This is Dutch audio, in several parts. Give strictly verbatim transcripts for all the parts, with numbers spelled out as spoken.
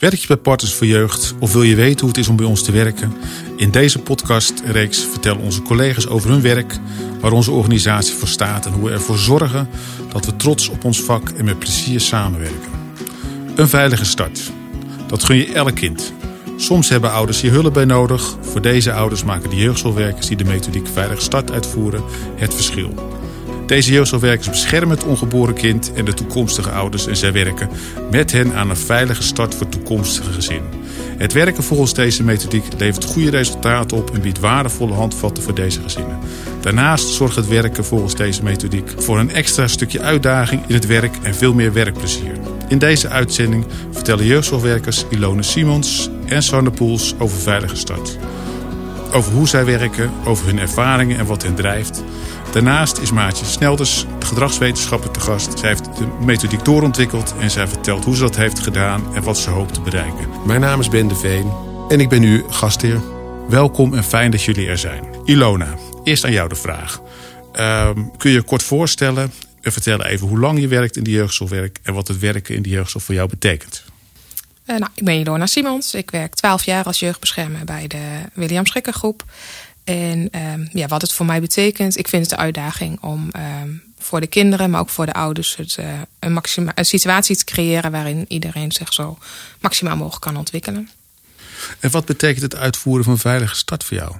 Werk je bij Partners voor Jeugd of wil je weten hoe het is om bij ons te werken? In deze podcastreeks vertellen onze collega's over hun werk, waar onze organisatie voor staat en hoe we ervoor zorgen dat we trots op ons vak en met plezier samenwerken. Een veilige start. Dat gun je elk kind. Soms hebben ouders hier hulp bij nodig. Voor deze ouders maken de jeugdzorgwerkers die de methodiek Veilige Start uitvoeren het verschil. Deze jeugdzorgwerkers beschermen het ongeboren kind en de toekomstige ouders en zij werken met hen aan een veilige start voor het toekomstige gezin. Het werken volgens deze methodiek levert goede resultaten op en biedt waardevolle handvatten voor deze gezinnen. Daarnaast zorgt het werken volgens deze methodiek voor een extra stukje uitdaging in het werk en veel meer werkplezier. In deze uitzending vertellen jeugdzorgwerkers Ilona Simons en Sanne Poels over Veilige Start. Over hoe zij werken, over hun ervaringen en wat hen drijft. Daarnaast is Maartje Snelders, gedragswetenschapper, te gast. Zij heeft de methodiek doorontwikkeld en zij vertelt hoe ze dat heeft gedaan en wat ze hoopt te bereiken. Mijn naam is Ben de Veen en ik ben nu gastheer. Welkom en fijn dat jullie er zijn. Ilona, eerst aan jou de vraag. Uh, kun je je kort voorstellen en vertellen even hoe lang je werkt in de jeugdzorgwerk en wat het werken in de jeugdzorg voor jou betekent? Uh, nou, ik ben Ilona Simons. Ik werk twaalf jaar als jeugdbeschermer bij de William Schrikker Groep. En um, ja, wat het voor mij betekent, ik vind het de uitdaging om um, voor de kinderen, maar ook voor de ouders, het, uh, een, maxima- een situatie te creëren waarin iedereen zich zo maximaal mogelijk kan ontwikkelen. En wat betekent het uitvoeren van een veilige start voor jou?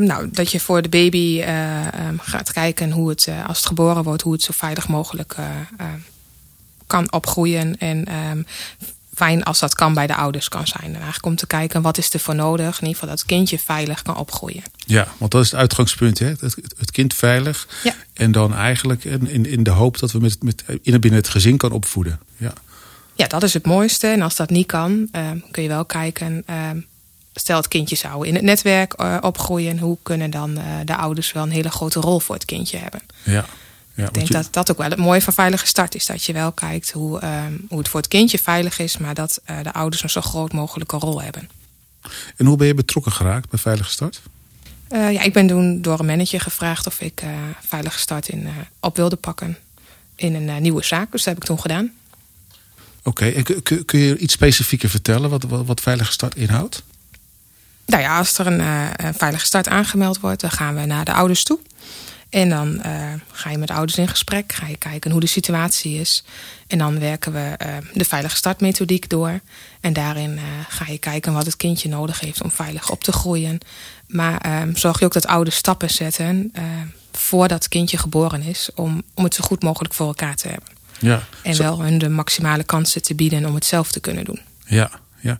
Uh, nou, dat je voor de baby uh, um, gaat kijken hoe het, uh, als het geboren wordt, hoe het zo veilig mogelijk uh, uh, kan opgroeien en um, fijn als dat kan bij de ouders kan zijn. En eigenlijk om te kijken wat is er voor nodig. In ieder geval dat het kindje veilig kan opgroeien. Ja, want dat is het uitgangspunt. Hè? Het, het kind veilig. Ja. En dan eigenlijk in, in de hoop dat we met, met, in, binnen het gezin kan opvoeden. Ja. ja, dat is het mooiste. En als dat niet kan, uh, kun je wel kijken. Uh, stel het kindje zou in het netwerk uh, opgroeien. Hoe kunnen dan uh, de ouders wel een hele grote rol voor het kindje hebben? Ja. Ja, ik denk je... dat dat ook wel het mooie van Veilige Start is. Dat je wel kijkt hoe, uh, hoe het voor het kindje veilig is. Maar dat uh, de ouders een zo groot mogelijke rol hebben. En hoe ben je betrokken geraakt bij Veilige Start? Uh, ja, ik ben toen door een manager gevraagd of ik uh, Veilige Start in, uh, op wilde pakken. In een uh, nieuwe zaak. Dus dat heb ik toen gedaan. Oké, okay. En kun, kun je iets specifieker vertellen wat, wat, wat Veilige Start inhoudt? Nou ja, als er een uh, Veilige Start aangemeld wordt, dan gaan we naar de ouders toe. En dan uh, ga je met ouders in gesprek, ga je kijken hoe de situatie is. En dan werken we uh, de Veilige Startmethodiek door. En daarin uh, ga je kijken wat het kindje nodig heeft om veilig op te groeien. Maar uh, zorg je ook dat ouders stappen zetten uh, voordat het kindje geboren is. Om, om het zo goed mogelijk voor elkaar te hebben. Ja, en zo... wel hun de maximale kansen te bieden om het zelf te kunnen doen. Ja, ja.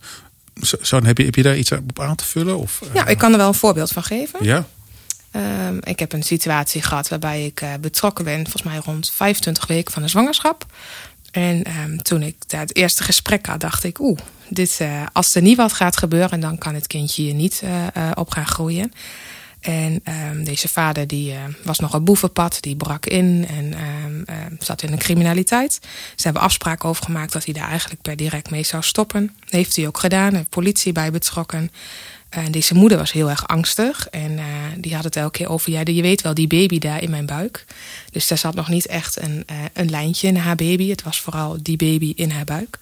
Zo, zo, heb, je, heb je daar iets op aan te vullen? Of, uh... Ja, ik kan er wel een voorbeeld van geven. Ja. Um, ik heb een situatie gehad waarbij ik uh, betrokken ben, volgens mij rond vijfentwintig weken van de zwangerschap. En um, toen ik daar het eerste gesprek had, dacht ik, oeh, dit, uh, als er niet wat gaat gebeuren, dan kan het kindje hier niet uh, uh, op gaan groeien. En um, deze vader die uh, was nog een boevenpad, die brak in en um, uh, zat in de criminaliteit. Ze hebben afspraken over gemaakt dat hij daar eigenlijk per direct mee zou stoppen. Dat heeft hij ook gedaan, heeft politie bij betrokken. En deze moeder was heel erg angstig. En uh, die had het elke keer over, ja, je weet wel, die baby daar in mijn buik. Dus daar zat nog niet echt een, uh, een lijntje in haar baby. Het was vooral die baby in haar buik.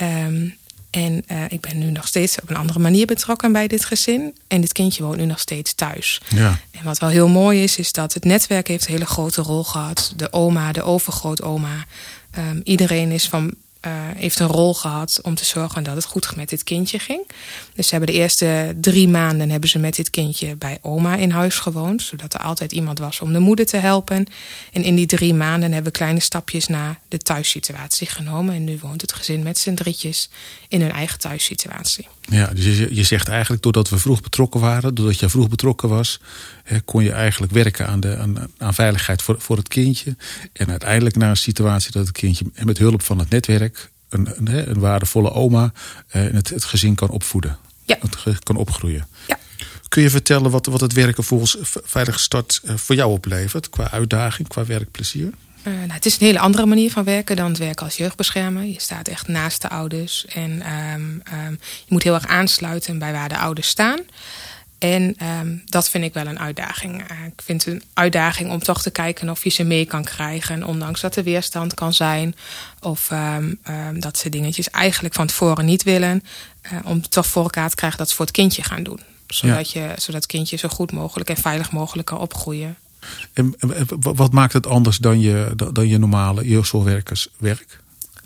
Um, en uh, ik ben nu nog steeds op een andere manier betrokken bij dit gezin. En dit kindje woont nu nog steeds thuis. Ja. En wat wel heel mooi is, is dat het netwerk heeft een hele grote rol gehad. De oma, de overgrootoma. Um, iedereen is van... Uh, heeft een rol gehad om te zorgen dat het goed met dit kindje ging. Dus ze hebben de eerste drie maanden hebben ze met dit kindje bij oma in huis gewoond. Zodat er altijd iemand was om de moeder te helpen. En in die drie maanden hebben we kleine stapjes naar de thuissituatie genomen. En nu woont het gezin met z'n drietjes in hun eigen thuissituatie. Ja, dus je, je zegt eigenlijk doordat we vroeg betrokken waren, doordat je vroeg betrokken was, hè, kon je eigenlijk werken aan, de, aan, aan veiligheid voor, voor het kindje. En uiteindelijk naar een situatie dat het kindje met hulp van het netwerk een, een, een waardevolle oma en eh, het, het gezin kan opvoeden. Ja. Het kan opgroeien. Ja. Kun je vertellen wat, wat het werken volgens Veilige Start voor jou oplevert? Qua uitdaging, qua werkplezier? Uh, nou, het is een hele andere manier van werken dan het werken als jeugdbeschermer. Je staat echt naast de ouders en um, um, je moet heel erg aansluiten bij waar de ouders staan. En um, dat vind ik wel een uitdaging. Uh, ik vind het een uitdaging om toch te kijken of je ze mee kan krijgen. Ondanks dat er weerstand kan zijn. Of um, um, dat ze dingetjes eigenlijk van tevoren niet willen. Uh, om toch voor elkaar te krijgen dat ze voor het kindje gaan doen. Zodat, ja. je, zodat het kindje zo goed mogelijk en veilig mogelijk kan opgroeien. En, en wat maakt het anders dan je, dan je normale jeugdzorgwerkerswerk?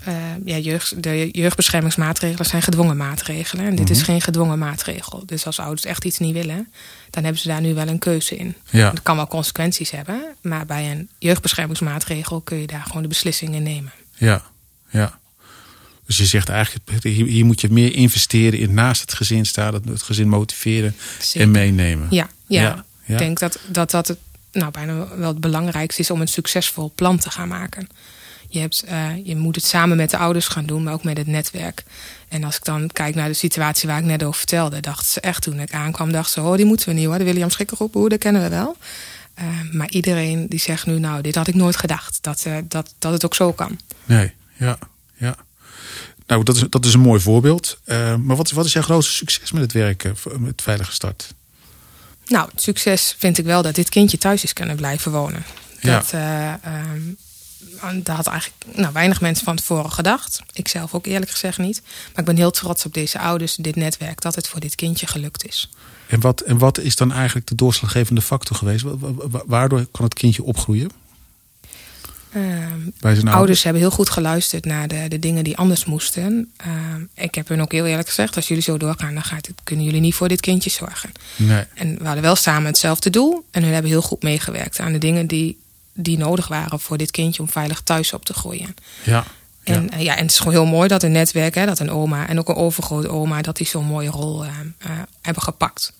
Uh, ja, jeugd, de jeugdbeschermingsmaatregelen zijn gedwongen maatregelen. En dit mm-hmm. is geen gedwongen maatregel. Dus als ouders echt iets niet willen, dan hebben ze daar nu wel een keuze in. Ja. Dat kan wel consequenties hebben. Maar bij een jeugdbeschermingsmaatregel kun je daar gewoon de beslissingen nemen. Ja, ja. Dus je zegt eigenlijk, hier moet je meer investeren in naast het gezin staan. Het gezin motiveren Zeker. En meenemen. Ja, ja. ja, ja. Ik denk dat dat, dat het, nou, bijna wel het belangrijkste is om een succesvol plan te gaan maken. Je, hebt, uh, je moet het samen met de ouders gaan doen, maar ook met het netwerk. En als ik dan kijk naar de situatie waar ik net over vertelde, dachten ze echt toen ik aankwam, dachten ze, oh, die moeten we niet hoor. De William Schrikker Groep, oh, dat kennen we wel. Uh, maar iedereen die zegt nu, nou, dit had ik nooit gedacht. Dat, uh, dat, dat het ook zo kan. Nee, ja, ja. Nou, dat is, dat is een mooi voorbeeld. Uh, maar wat, wat is jouw grootste succes met het werken, met Veilige Start? Nou, het succes vind ik wel dat dit kindje thuis is kunnen blijven wonen. Dat... Ja. Uh, um, Daar had eigenlijk nou, weinig mensen van tevoren gedacht. Ik zelf ook eerlijk gezegd niet. Maar ik ben heel trots op deze ouders, dit netwerk, dat het voor dit kindje gelukt is. En wat, en wat is dan eigenlijk de doorslaggevende factor geweest? Waardoor kan het kindje opgroeien? Uh, Bij zijn ouders? Ouders hebben heel goed geluisterd naar de, de dingen die anders moesten. Uh, ik heb hun ook heel eerlijk gezegd, als jullie zo doorgaan, dan gaat het, kunnen jullie niet voor dit kindje zorgen. Nee. En we hadden wel samen hetzelfde doel. En hun hebben heel goed meegewerkt aan de dingen die... die nodig waren voor dit kindje om veilig thuis op te groeien. Ja, ja. En, ja, en het is gewoon heel mooi dat een netwerk, hè, dat een oma en ook een overgrootoma, dat die zo'n mooie rol uh, uh, hebben gepakt.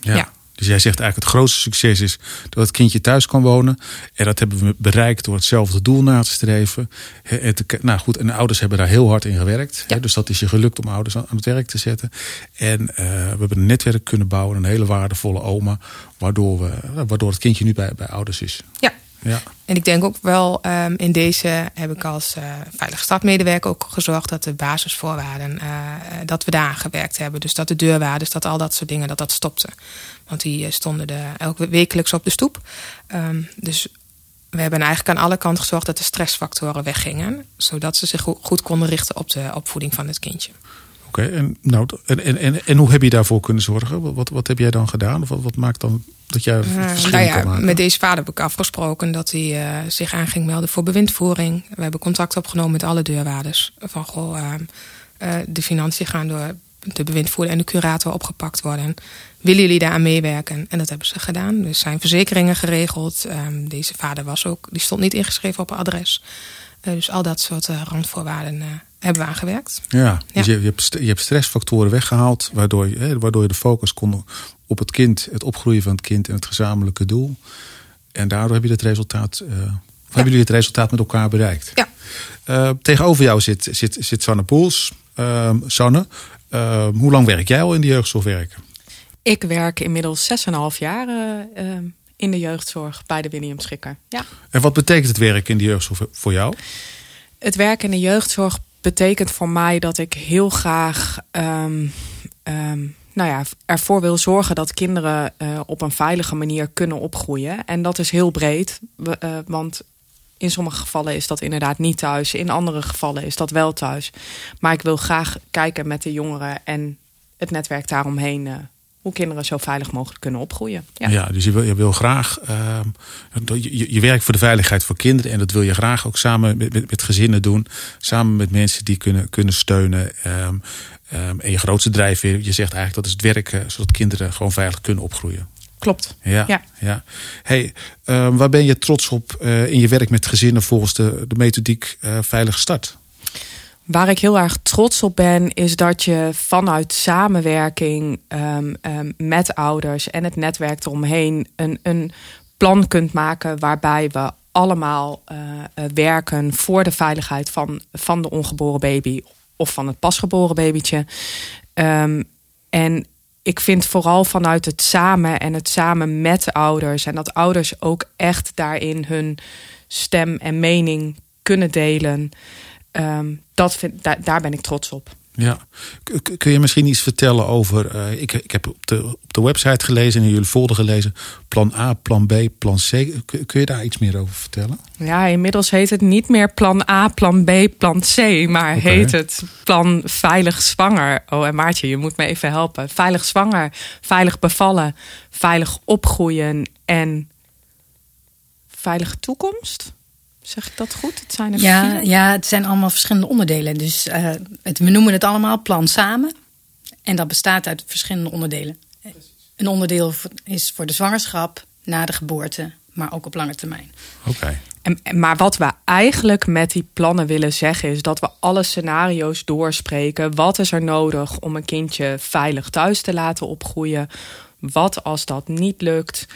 Ja, ja. Dus jij zegt eigenlijk het grootste succes is dat het kindje thuis kan wonen. En dat hebben we bereikt door hetzelfde doel na te streven. En, te, nou goed, en de ouders hebben daar heel hard in gewerkt. Ja. Hè, dus dat is je gelukt om ouders aan het werk te zetten. En uh, we hebben een netwerk kunnen bouwen, een hele waardevolle oma. Waardoor, we, waardoor het kindje nu bij, bij ouders is. Ja. Ja. En ik denk ook wel, um, in deze heb ik als uh, Veilige Start-medewerker ook gezorgd dat de basisvoorwaarden, uh, dat we daar gewerkt hebben. Dus dat de deurwaarders, dat al dat soort dingen, dat dat stopte. Want die uh, stonden de, elke wekelijks op de stoep. Um, dus we hebben eigenlijk aan alle kanten gezorgd dat de stressfactoren weggingen. Zodat ze zich goed konden richten op de opvoeding van het kindje. Oké, okay, en, nou, en, en, en, en hoe heb je daarvoor kunnen zorgen? Wat, wat heb jij dan gedaan? Of wat, wat maakt dan dat jij het verschil uh, nou ja, kan maken? Met deze vader heb ik afgesproken dat hij uh, zich aan ging melden voor bewindvoering. We hebben contact opgenomen met alle deurwaarders. Van goh, uh, uh, de financiën gaan door de bewindvoerder en de curator opgepakt worden. Willen jullie daaraan meewerken? En dat hebben ze gedaan. Dus zijn verzekeringen geregeld. Um, deze vader was ook, die stond niet ingeschreven op een adres. Uh, dus al dat soort uh, randvoorwaarden... Uh, hebben we aangewerkt. Ja, dus ja. Je, hebt st- je hebt stressfactoren weggehaald... Waardoor je, hè, waardoor je de focus kon op het kind... het opgroeien van het kind en het gezamenlijke doel. En daardoor heb je het resultaat, uh, ja. hebben jullie het resultaat met elkaar bereikt. Ja. Uh, tegenover jou zit, zit, zit Sanne Poels. Uh, Sanne, uh, hoe lang werk jij al in de jeugdzorg werken? Ik werk inmiddels zes en een half jaar... Uh, uh, in de jeugdzorg bij de William Schrikker. Ja. En wat betekent het werk in de jeugdzorg voor jou? Het werk in de jeugdzorg... betekent voor mij dat ik heel graag um, um, nou ja, ervoor wil zorgen dat kinderen uh, op een veilige manier kunnen opgroeien. En dat is heel breed, uh, want in sommige gevallen is dat inderdaad niet thuis. In andere gevallen is dat wel thuis. Maar ik wil graag kijken met de jongeren en het netwerk daaromheen... Uh, hoe kinderen zo veilig mogelijk kunnen opgroeien. Ja, ja dus je wil, je wil graag... Uh, je, je werkt voor de veiligheid voor kinderen... en dat wil je graag ook samen met, met, met gezinnen doen. Samen met mensen die kunnen, kunnen steunen. Um, um, en je grootste drijfveer, je zegt eigenlijk... dat is het werken, zodat kinderen gewoon veilig kunnen opgroeien. Klopt. Ja, ja. ja. Hey, um, waar ben je trots op uh, in je werk met gezinnen... volgens de, de methodiek uh, Veilige Start? Waar ik heel erg trots op ben, is dat je vanuit samenwerking um, um, met ouders en het netwerk eromheen een, een plan kunt maken waarbij we allemaal uh, werken voor de veiligheid van, van de ongeboren baby of van het pasgeboren babytje. Um, en ik vind vooral vanuit het samen en het samen met ouders en dat ouders ook echt daarin hun stem en mening kunnen delen... Um, dat vind, daar, daar ben ik trots op. Ja, kun je misschien iets vertellen over... Uh, ik, ik heb op de, op de website gelezen en in jullie folder gelezen... plan A, plan B, plan C. Kun je daar iets meer over vertellen? Ja, inmiddels heet het niet meer plan A, plan B, plan C... maar okay. heet het plan veilig zwanger. Oh, en Maartje, je moet me even helpen. Veilig zwanger, veilig bevallen, veilig opgroeien... en veilige toekomst... Zeg ik dat goed? Het zijn er ja, vier. Ja, het zijn allemaal verschillende onderdelen. Dus uh, het, we noemen het allemaal plan samen. En dat bestaat uit verschillende onderdelen. Precies. Een onderdeel is voor de zwangerschap, na de geboorte, maar ook op lange termijn. Oké. Okay. En, maar wat we eigenlijk met die plannen willen zeggen... is dat we alle scenario's doorspreken. Wat is er nodig om een kindje veilig thuis te laten opgroeien? Wat als dat niet lukt?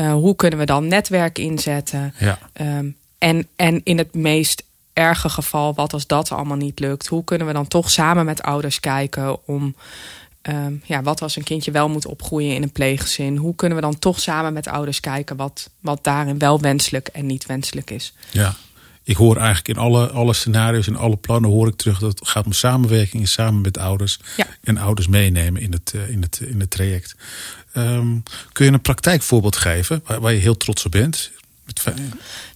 Uh, hoe kunnen we dan netwerk inzetten? Ja. Um, En, en in het meest erge geval, wat als dat allemaal niet lukt... hoe kunnen we dan toch samen met ouders kijken om... Um, ja, wat als een kindje wel moet opgroeien in een pleeggezin... hoe kunnen we dan toch samen met ouders kijken... wat, wat daarin wel wenselijk en niet wenselijk is. Ja, ik hoor eigenlijk in alle, alle scenario's en alle plannen hoor ik terug... dat het gaat om samenwerking en samen met ouders... Ja. En ouders meenemen in het, in het, in het traject. Um, kun je een praktijkvoorbeeld geven waar, waar je heel trots op bent...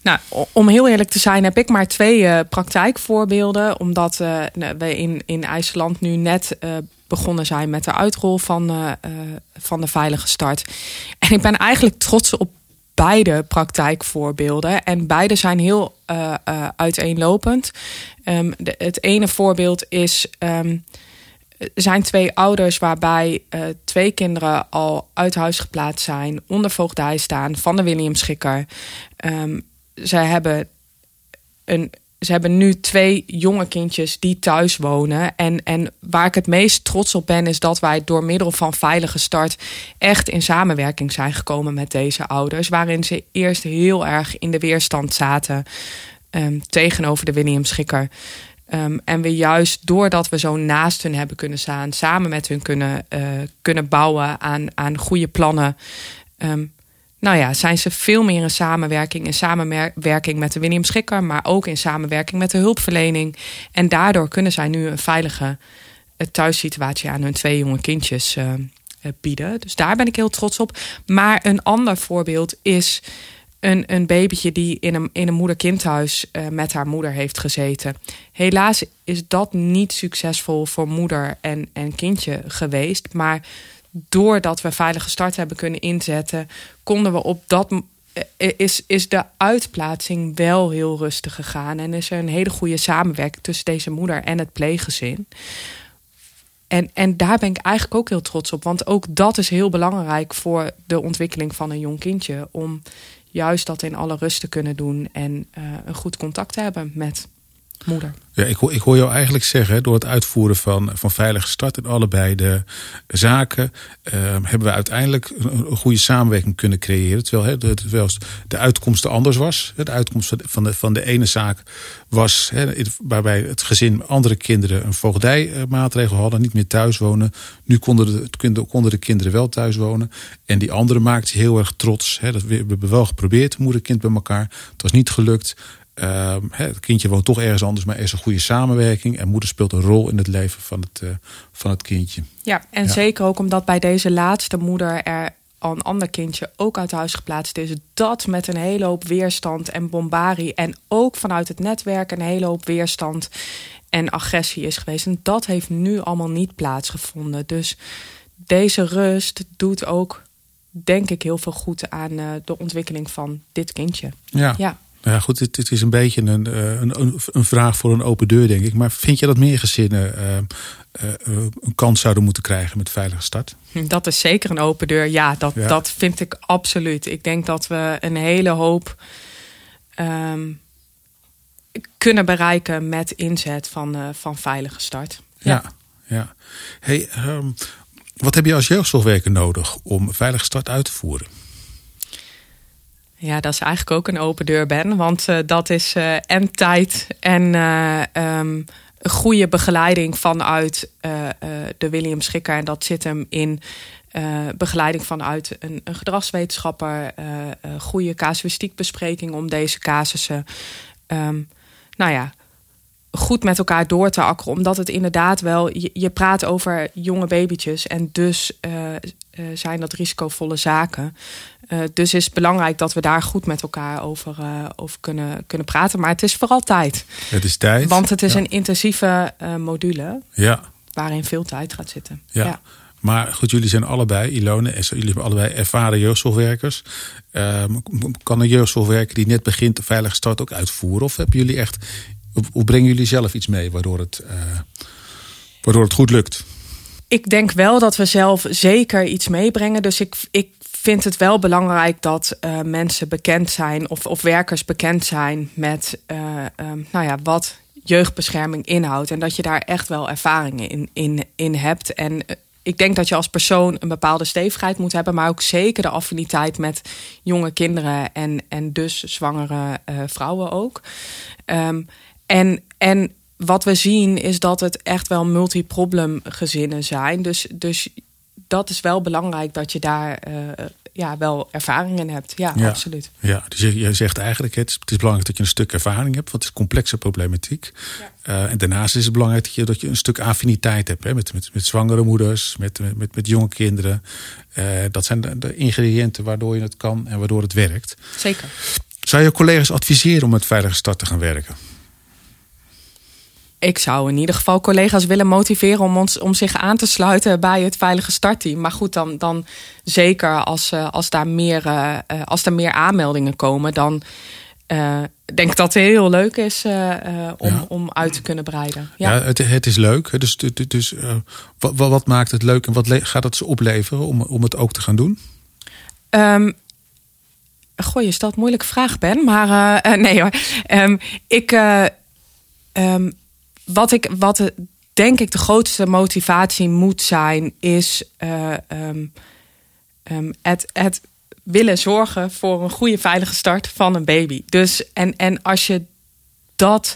Nou, om heel eerlijk te zijn heb ik maar twee uh, praktijkvoorbeelden. Omdat uh, we in, in IJsland nu net uh, begonnen zijn met de uitrol van, uh, uh, van de Veilige Start. En ik ben eigenlijk trots op beide praktijkvoorbeelden. En beide zijn heel uh, uh, uiteenlopend. Um, de, het ene voorbeeld is... Um, Er zijn twee ouders waarbij uh, twee kinderen al uit huis geplaatst zijn... onder voogdij staan van de William Schrikker. Um, ze, hebben een, ze hebben nu twee jonge kindjes die thuis wonen. En, en waar ik het meest trots op ben... is dat wij door middel van Veilige Start... echt in samenwerking zijn gekomen met deze ouders. Waarin ze eerst heel erg in de weerstand zaten... Um, tegenover de William Schrikker... Um, en we juist doordat we zo naast hun hebben kunnen staan... samen met hun kunnen, uh, kunnen bouwen aan, aan goede plannen... Um, nou ja, zijn ze veel meer in samenwerking. In samenwerking met de William Schrikker... maar ook in samenwerking met de hulpverlening. En daardoor kunnen zij nu een veilige thuissituatie... aan hun twee jonge kindjes uh, bieden. Dus daar ben ik heel trots op. Maar een ander voorbeeld is... Een, een babytje die in een, in een moeder-kindhuis uh, met haar moeder heeft gezeten. Helaas is dat niet succesvol voor moeder en, en kindje geweest. Maar doordat we Veilige Start hebben kunnen inzetten... konden we op dat uh, is, is de uitplaatsing wel heel rustig gegaan. En is er een hele goede samenwerking tussen deze moeder en het pleeggezin. En, en daar ben ik eigenlijk ook heel trots op. Want ook dat is heel belangrijk voor de ontwikkeling van een jong kindje... om juist dat in alle rust te kunnen doen... en uh, een goed contact te hebben met moeder. Ja, ik, hoor, ik hoor jou eigenlijk zeggen... door het uitvoeren van, van Veilige Start... en allebei de zaken... Uh, hebben we uiteindelijk een, een goede samenwerking kunnen creëren. Terwijl, he, de, terwijl de uitkomst anders was. De uitkomst van de, van de ene zaak was... He, waarbij het gezin andere kinderen een voogdijmaatregel hadden... niet meer thuis wonen. Nu konden de, konden, konden de kinderen wel thuis wonen. En die andere maakt ze heel erg trots. He, dat we, we hebben wel geprobeerd, moeder en kind bij elkaar. Het was niet gelukt... Uh, het kindje woont toch ergens anders, maar er is een goede samenwerking. En moeder speelt een rol in het leven van het, uh, van het kindje. Ja, en ja. Zeker ook omdat bij deze laatste moeder er al een ander kindje ook uit huis geplaatst is. Dat met een hele hoop weerstand en bombarie. En ook vanuit het netwerk een hele hoop weerstand en agressie is geweest. En dat heeft nu allemaal niet plaatsgevonden. Dus deze rust doet ook, denk ik, heel veel goed aan uh, de ontwikkeling van dit kindje. Ja. ja. Ja, goed, dit, dit is een beetje een, een, een vraag voor een open deur, denk ik. Maar vind je dat meer gezinnen uh, uh, een kans zouden moeten krijgen met Veilige Start? Dat is zeker een open deur, ja. Dat, ja. dat vind ik absoluut. Ik denk dat we een hele hoop um, kunnen bereiken met inzet van, uh, van Veilige Start. Ja, ja. ja. Hey, um, wat heb je als jeugdzorgwerker nodig om Veilige Start uit te voeren? Ja, dat is eigenlijk ook een open deur, Ben. Want uh, dat is uh, en tijd en uh, um, goede begeleiding vanuit uh, uh, de William Schrikker. En dat zit hem in uh, begeleiding vanuit een, een gedragswetenschapper. Uh, uh, goede casuïstiek bespreking om deze casussen. Um, nou ja, goed met elkaar door te akkeren. Omdat het inderdaad wel... Je, je praat over jonge babytjes. En dus uh, uh, zijn dat risicovolle zaken. Uh, dus is het belangrijk dat we daar goed met elkaar over, uh, over kunnen, kunnen praten. Maar het is vooral tijd. Het is tijd. Want het is ja. een intensieve uh, module. Ja. Waarin veel tijd gaat zitten. Ja. ja. Maar goed, jullie zijn allebei, Ilona en jullie zijn allebei ervaren jeugdzorgwerkers. Uh, kan een jeugdzorgwerker die net begint de Veilige Start ook uitvoeren? Of hebben jullie echt... Hoe brengen jullie zelf iets mee waardoor het, uh, waardoor het goed lukt? Ik denk wel dat we zelf zeker iets meebrengen. Dus ik, ik vind het wel belangrijk dat uh, mensen bekend zijn... of, of werkers bekend zijn met uh, um, nou ja, wat jeugdbescherming inhoudt. En dat je daar echt wel ervaringen in, in, in hebt. En uh, ik denk dat je als persoon een bepaalde stevigheid moet hebben... maar ook zeker de affiniteit met jonge kinderen... en, en dus zwangere uh, vrouwen ook... Um, En, en wat we zien is dat het echt wel multi-problem gezinnen zijn. Dus, dus dat is wel belangrijk dat je daar uh, ja, wel ervaring in hebt. Ja, ja, absoluut. Ja, dus je, je zegt eigenlijk, het is, het is belangrijk dat je een stuk ervaring hebt. Want het is complexe problematiek. Ja. Uh, en daarnaast is het belangrijk dat je, dat je een stuk affiniteit hebt. Hè, met, met, met zwangere moeders, met, met, met jonge kinderen. Uh, dat zijn de, de ingrediënten waardoor je het kan en waardoor het werkt. Zeker. Zou je collega's adviseren om met Veilige Start te gaan werken? Ik zou in ieder geval collega's willen motiveren om, ons, om zich aan te sluiten bij het Veilige Startteam. Maar goed, dan, dan zeker als, als, daar meer, als daar meer aanmeldingen komen... dan uh, denk ik dat het heel leuk is om uh, um, ja. om uit te kunnen breiden. Ja, ja het, het is leuk. Dus, dus uh, wat, wat maakt het leuk en wat gaat het ze opleveren om, om het ook te gaan doen? Um, goh, je stelt een moeilijke vraag, Ben. Maar uh, nee hoor. Um, ik... Uh, um, Wat, ik, wat denk ik de grootste motivatie moet zijn... is uh, um, um, het, het willen zorgen voor een goede veilige start van een baby. Dus, en, en als je dat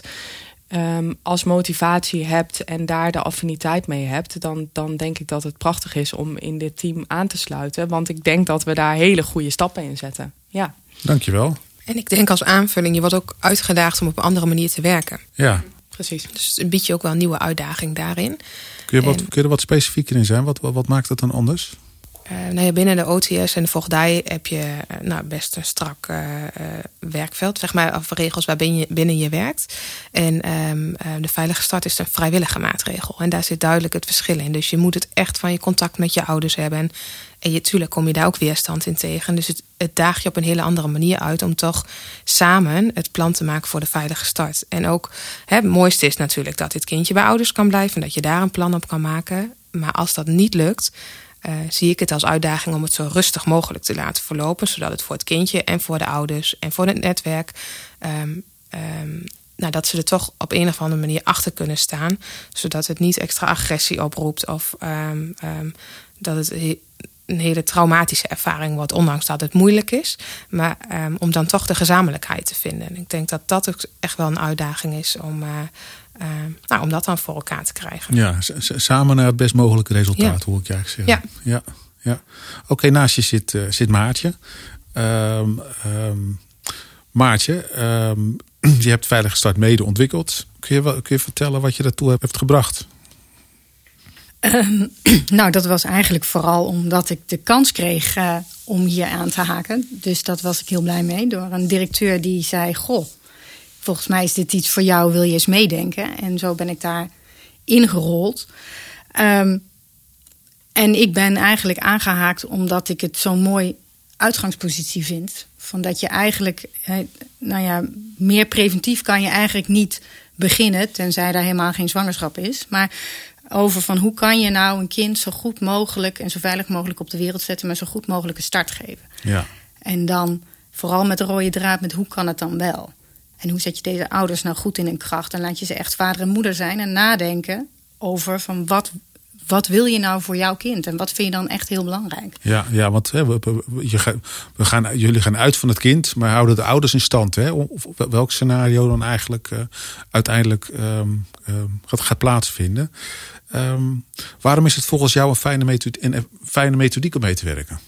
um, als motivatie hebt en daar de affiniteit mee hebt... Dan, dan denk ik dat het prachtig is om in dit team aan te sluiten. Want ik denk dat we daar hele goede stappen in zetten. Ja. Dankjewel. En ik denk als aanvulling, je wordt ook uitgedaagd om op een andere manier te werken. Ja. Precies. Dus het biedt je ook wel een nieuwe uitdaging daarin. Kun je, wat, en, kun je er wat specifieker in zijn? Wat, wat, wat maakt dat dan anders? Uh, nou ja, binnen de O T S en de voogdij heb je uh, nou, best een strak uh, werkveld. Zeg maar, of regels waarbinnen je, binnen je werkt. En um, uh, de Veilige Start is een vrijwillige maatregel. En daar zit duidelijk het verschil in. Dus je moet het echt van je contact met je ouders hebben. En, en je, tuurlijk kom je daar ook weerstand in tegen. Dus het, het daag je op een hele andere manier uit... om toch samen het plan te maken voor de Veilige Start. En ook hè, het mooiste is natuurlijk dat dit kindje bij ouders kan blijven... en dat je daar een plan op kan maken. Maar als dat niet lukt... Uh, zie ik het als uitdaging om het zo rustig mogelijk te laten verlopen... zodat het voor het kindje en voor de ouders en voor het netwerk... Um, um, nou, dat ze er toch op een of andere manier achter kunnen staan... zodat het niet extra agressie oproept... of um, um, dat het he- een hele traumatische ervaring wordt... ondanks dat het moeilijk is. Maar um, om dan toch de gezamenlijkheid te vinden. En ik denk dat dat ook echt wel een uitdaging is... om uh, Uh, nou, om dat dan voor elkaar te krijgen. Ja, samen naar het best mogelijke resultaat, ja. Hoor ik je eigenlijk zeggen. Ja. Ja, ja. Oké, okay, naast je zit, uh, zit Maartje. Um, um, Maartje, um, je hebt Veilige Start mede ontwikkeld. Kun je, kun je vertellen wat je daartoe hebt gebracht? Um, nou, dat was eigenlijk vooral omdat ik de kans kreeg uh, om hier aan te haken. Dus dat was ik heel blij mee. Door een directeur die zei, goh... Volgens mij is dit iets voor jou, wil je eens meedenken? En zo ben ik daar ingerold. Um, en ik ben eigenlijk aangehaakt omdat ik het zo'n mooi uitgangspositie vind. Van dat je eigenlijk, nou ja, meer preventief kan je eigenlijk niet beginnen... tenzij daar helemaal geen zwangerschap is. Maar over van hoe kan je nou een kind zo goed mogelijk... en zo veilig mogelijk op de wereld zetten... maar zo goed mogelijk een start geven. Ja. En dan vooral met de rode draad met hoe kan het dan wel... En hoe zet je deze ouders nou goed in hun kracht? En laat je ze echt vader en moeder zijn en nadenken over van wat, wat wil je nou voor jouw kind? En wat vind je dan echt heel belangrijk? Ja, ja want hè, we, we, we gaan, jullie gaan uit van het kind, maar houden de ouders in stand. Hè? Of welk scenario dan eigenlijk uh, uiteindelijk um, um, gaat, gaat plaatsvinden. Um, waarom is het volgens jou een fijne, method- een fijne methodiek om mee te werken?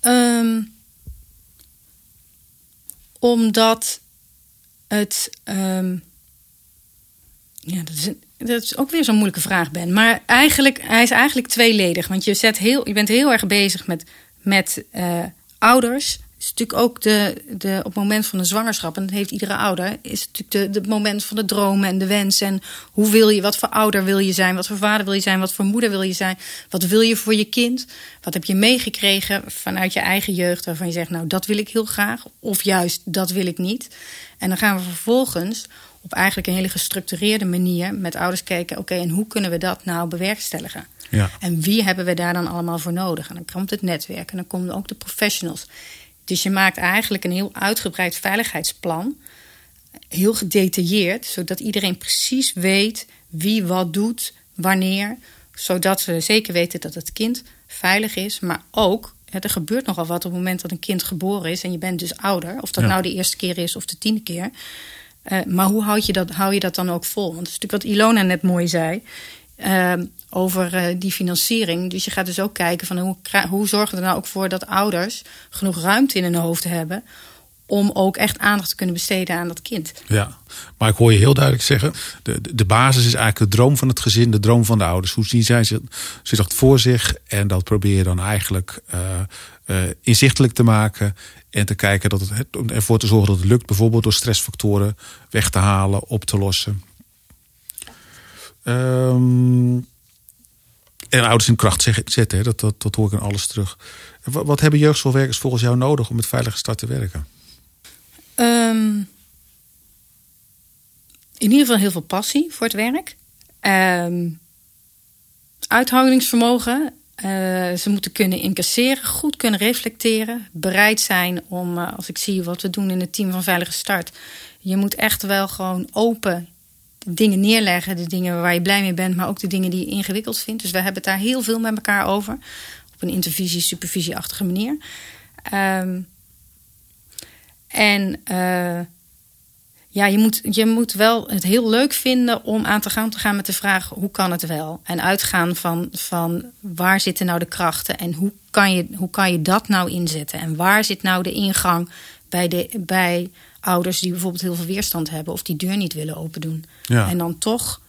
Um, Omdat het um, Ja, dat is, dat is ook weer zo'n moeilijke vraag, Ben. Maar eigenlijk, hij is eigenlijk tweeledig. Want je, zet heel, je bent heel erg bezig met, met uh, ouders. Het is natuurlijk ook de, de, op het moment van de zwangerschap, en dat heeft iedere ouder, is het natuurlijk de, de moment van de dromen en de wensen. En hoe wil je, wat voor ouder wil je zijn? Wat voor vader wil je zijn? Wat voor moeder wil je zijn? Wat wil je voor je kind? Wat heb je meegekregen vanuit je eigen jeugd, waarvan je zegt, nou, dat wil ik heel graag. Of juist, dat wil ik niet. En dan gaan we vervolgens op eigenlijk een hele gestructureerde manier met ouders kijken, oké, okay, en hoe kunnen we dat nou bewerkstelligen? Ja. En wie hebben we daar dan allemaal voor nodig? En dan komt het netwerk en dan komen ook de professionals. Dus je maakt eigenlijk een heel uitgebreid veiligheidsplan, heel gedetailleerd, zodat iedereen precies weet wie wat doet, wanneer, zodat ze zeker weten dat het kind veilig is, maar ook, er gebeurt nogal wat op het moment dat een kind geboren is en je bent dus ouder, of dat ja. nou de eerste keer is of de tiende keer. Uh, maar hoe houd je, dat, hou je dat dan ook vol? Want dat is natuurlijk wat Ilona net mooi zei uh, over uh, die financiering. Dus je gaat dus ook kijken van hoe, hoe zorgen we er nou ook voor dat ouders genoeg ruimte in hun hoofd hebben om ook echt aandacht te kunnen besteden aan dat kind. Ja, maar ik hoor je heel duidelijk zeggen, de, de basis is eigenlijk de droom van het gezin, de droom van de ouders. Hoe zien zij zich, zich dat voor zich? En dat probeer je dan eigenlijk uh, uh, inzichtelijk te maken en te kijken dat het, ervoor te zorgen dat het lukt, bijvoorbeeld door stressfactoren weg te halen, op te lossen. Um, en ouders in kracht zetten, hè? Dat, dat, dat hoor ik in alles terug. Wat, wat hebben jeugdzorgwerkers volgens jou nodig om met Veilige Start te werken? Um, in ieder geval heel veel passie voor het werk. Um, uithoudingsvermogen. Uh, ze moeten kunnen incasseren, goed kunnen reflecteren. Bereid zijn om, uh, als ik zie wat we doen in het team van Veilige Start. Je moet echt wel gewoon open dingen neerleggen. De dingen waar je blij mee bent, maar ook de dingen die je ingewikkeld vindt. Dus we hebben het daar heel veel met elkaar over. Op een intervisie, supervisieachtige manier. Um, En uh, ja, je moet, je moet wel het heel leuk vinden om aan te gaan, te gaan met de vraag hoe kan het wel? En uitgaan van, van waar zitten nou de krachten en hoe kan, je, hoe kan je dat nou inzetten? En waar zit nou de ingang bij, de, bij ouders die bijvoorbeeld heel veel weerstand hebben of die deur niet willen opendoen? Ja. En dan toch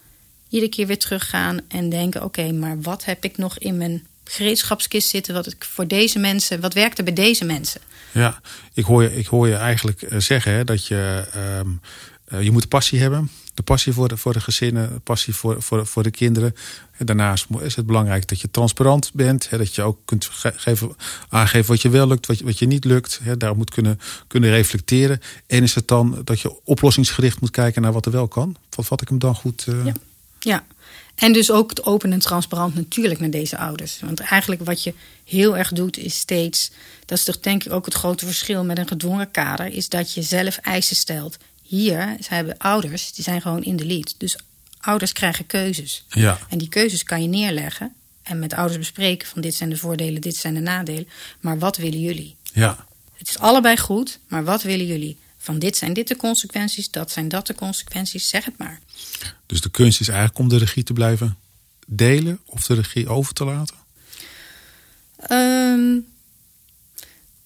iedere keer weer teruggaan en denken, oké, okay, maar wat heb ik nog in mijn gereedschapskist zitten, wat ik voor deze mensen, wat werkte bij deze mensen? Ja, ik hoor je, ik hoor je eigenlijk zeggen hè, dat je, um, uh, je moet passie hebben. De passie voor de, voor de gezinnen, de passie voor, voor, voor de kinderen. En daarnaast is het belangrijk dat je transparant bent. Hè, dat je ook kunt geven, aangeven wat je wel lukt, wat je, wat je niet lukt. Hè, daar moet kunnen, kunnen reflecteren. En is het dan dat je oplossingsgericht moet kijken naar wat er wel kan? Vat ik hem dan goed? Uh... Ja. ja. En dus ook het open en transparant natuurlijk naar deze ouders. Want eigenlijk wat je heel erg doet is steeds, dat is toch denk ik ook het grote verschil met een gedwongen kader, is dat je zelf eisen stelt. Hier hebben ouders, die zijn gewoon in de lead. Dus ouders krijgen keuzes. Ja. En die keuzes kan je neerleggen en met ouders bespreken van dit zijn de voordelen, dit zijn de nadelen. Maar wat willen jullie? Ja. Het is allebei goed, maar wat willen jullie? Van dit zijn dit de consequenties, dat zijn dat de consequenties, zeg het maar. Dus de kunst is eigenlijk om de regie te blijven delen of de regie over te laten? Um,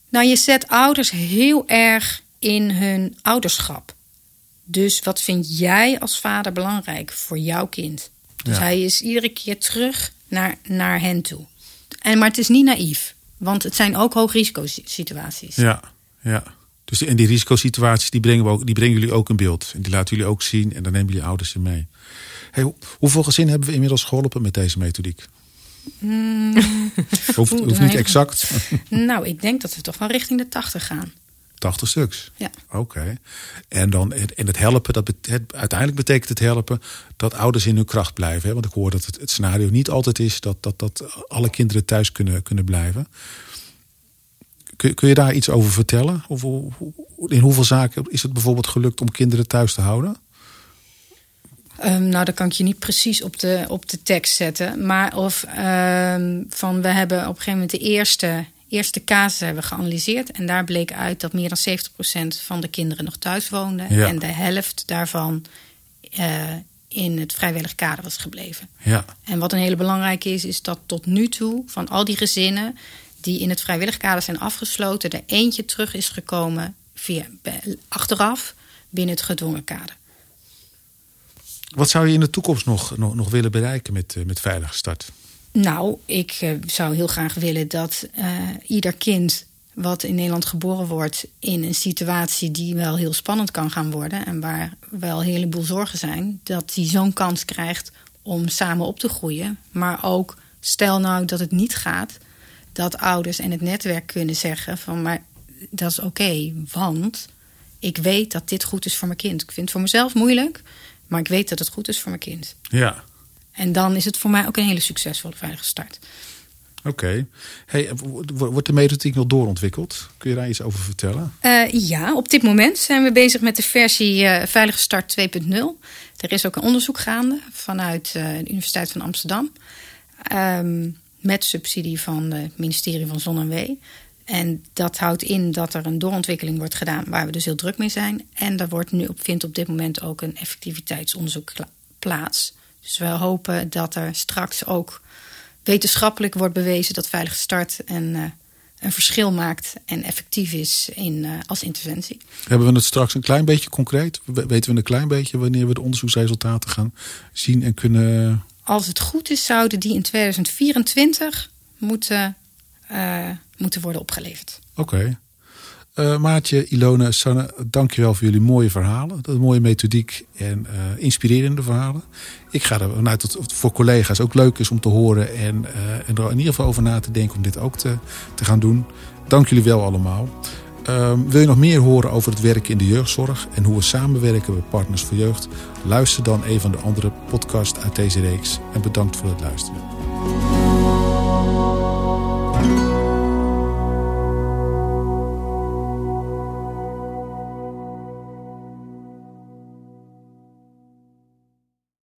nou, je zet ouders heel erg in hun ouderschap. Dus wat vind jij als vader belangrijk voor jouw kind? Dus ja. Hij is iedere keer terug naar, naar hen toe. En, maar het is niet naïef, want het zijn ook hoogrisicosituaties. Ja, ja. Dus en die risicosituaties, die brengen, we ook, die brengen jullie ook in beeld. En die laten jullie ook zien en dan nemen jullie ouders in mee. Hey, hoe, hoeveel gezinnen hebben we inmiddels geholpen met deze methodiek? Mm. hoeft, hoeft niet exact. Nou, ik denk dat we toch wel richting de tachtig gaan. tachtig stuks? Ja. Oké. Okay. En dan en het helpen, dat bet, het, uiteindelijk betekent het helpen dat ouders in hun kracht blijven. Hè? Want ik hoor dat het, het scenario niet altijd is dat, dat, dat alle kinderen thuis kunnen, kunnen blijven. Kun je daar iets over vertellen? Of in hoeveel zaken is het bijvoorbeeld gelukt om kinderen thuis te houden? Um, nou, dat kan ik je niet precies op de, op de tekst zetten. Maar of um, van we hebben op een gegeven moment de eerste, eerste casus hebben geanalyseerd. En daar bleek uit dat meer dan zeventig procent van de kinderen nog thuis woonden. Ja. En de helft daarvan uh, in het vrijwillig kader was gebleven. Ja. En wat een hele belangrijke is, is dat tot nu toe van al die gezinnen die in het vrijwillig kader zijn afgesloten, er eentje terug is gekomen via, achteraf binnen het gedwongen kader. Wat zou je in de toekomst nog, nog, nog willen bereiken met, met Veilige Start? Nou, ik uh, zou heel graag willen dat uh, ieder kind wat in Nederland geboren wordt in een situatie die wel heel spannend kan gaan worden en waar wel een heleboel zorgen zijn, dat die zo'n kans krijgt om samen op te groeien. Maar ook, stel nou dat het niet gaat, dat ouders en het netwerk kunnen zeggen van, maar dat is oké, want ik weet dat dit goed is voor mijn kind. Ik vind het voor mezelf moeilijk, maar ik weet dat het goed is voor mijn kind. Ja. En dan is het voor mij ook een hele succesvolle Veilige Start. Oké. Okay. Hey, wordt de methodiek nog doorontwikkeld? Kun je daar iets over vertellen? Uh, ja, op dit moment zijn we bezig met de versie uh, Veilige Start twee punt nul. Er is ook een onderzoek gaande vanuit uh, de Universiteit van Amsterdam. Um, met subsidie van het ministerie van ZonMw. En dat houdt in dat er een doorontwikkeling wordt gedaan waar we dus heel druk mee zijn. En daar wordt nu op, vindt op dit moment ook een effectiviteitsonderzoek plaats. Dus we hopen dat er straks ook wetenschappelijk wordt bewezen dat Veilige Start een, uh, een verschil maakt en effectief is in, uh, als interventie. Hebben we het straks een klein beetje concreet? Weten we een klein beetje wanneer we de onderzoeksresultaten gaan zien en kunnen? Als het goed is, zouden die in tweeduizend vierentwintig moeten, uh, moeten worden opgeleverd. Oké. Okay. Uh, Maartje, Ilona, Sanne, dankjewel voor jullie mooie verhalen. Dat mooie methodiek en uh, inspirerende verhalen. Ik ga ervan uit dat het voor collega's ook leuk is om te horen en, uh, en er in ieder geval over na te denken om dit ook te, te gaan doen. Dank jullie wel allemaal. Uh, wil je nog meer horen over het werken in de jeugdzorg en hoe we samenwerken bij Partners voor Jeugd? Luister dan een van de andere podcasts uit deze reeks en bedankt voor het luisteren.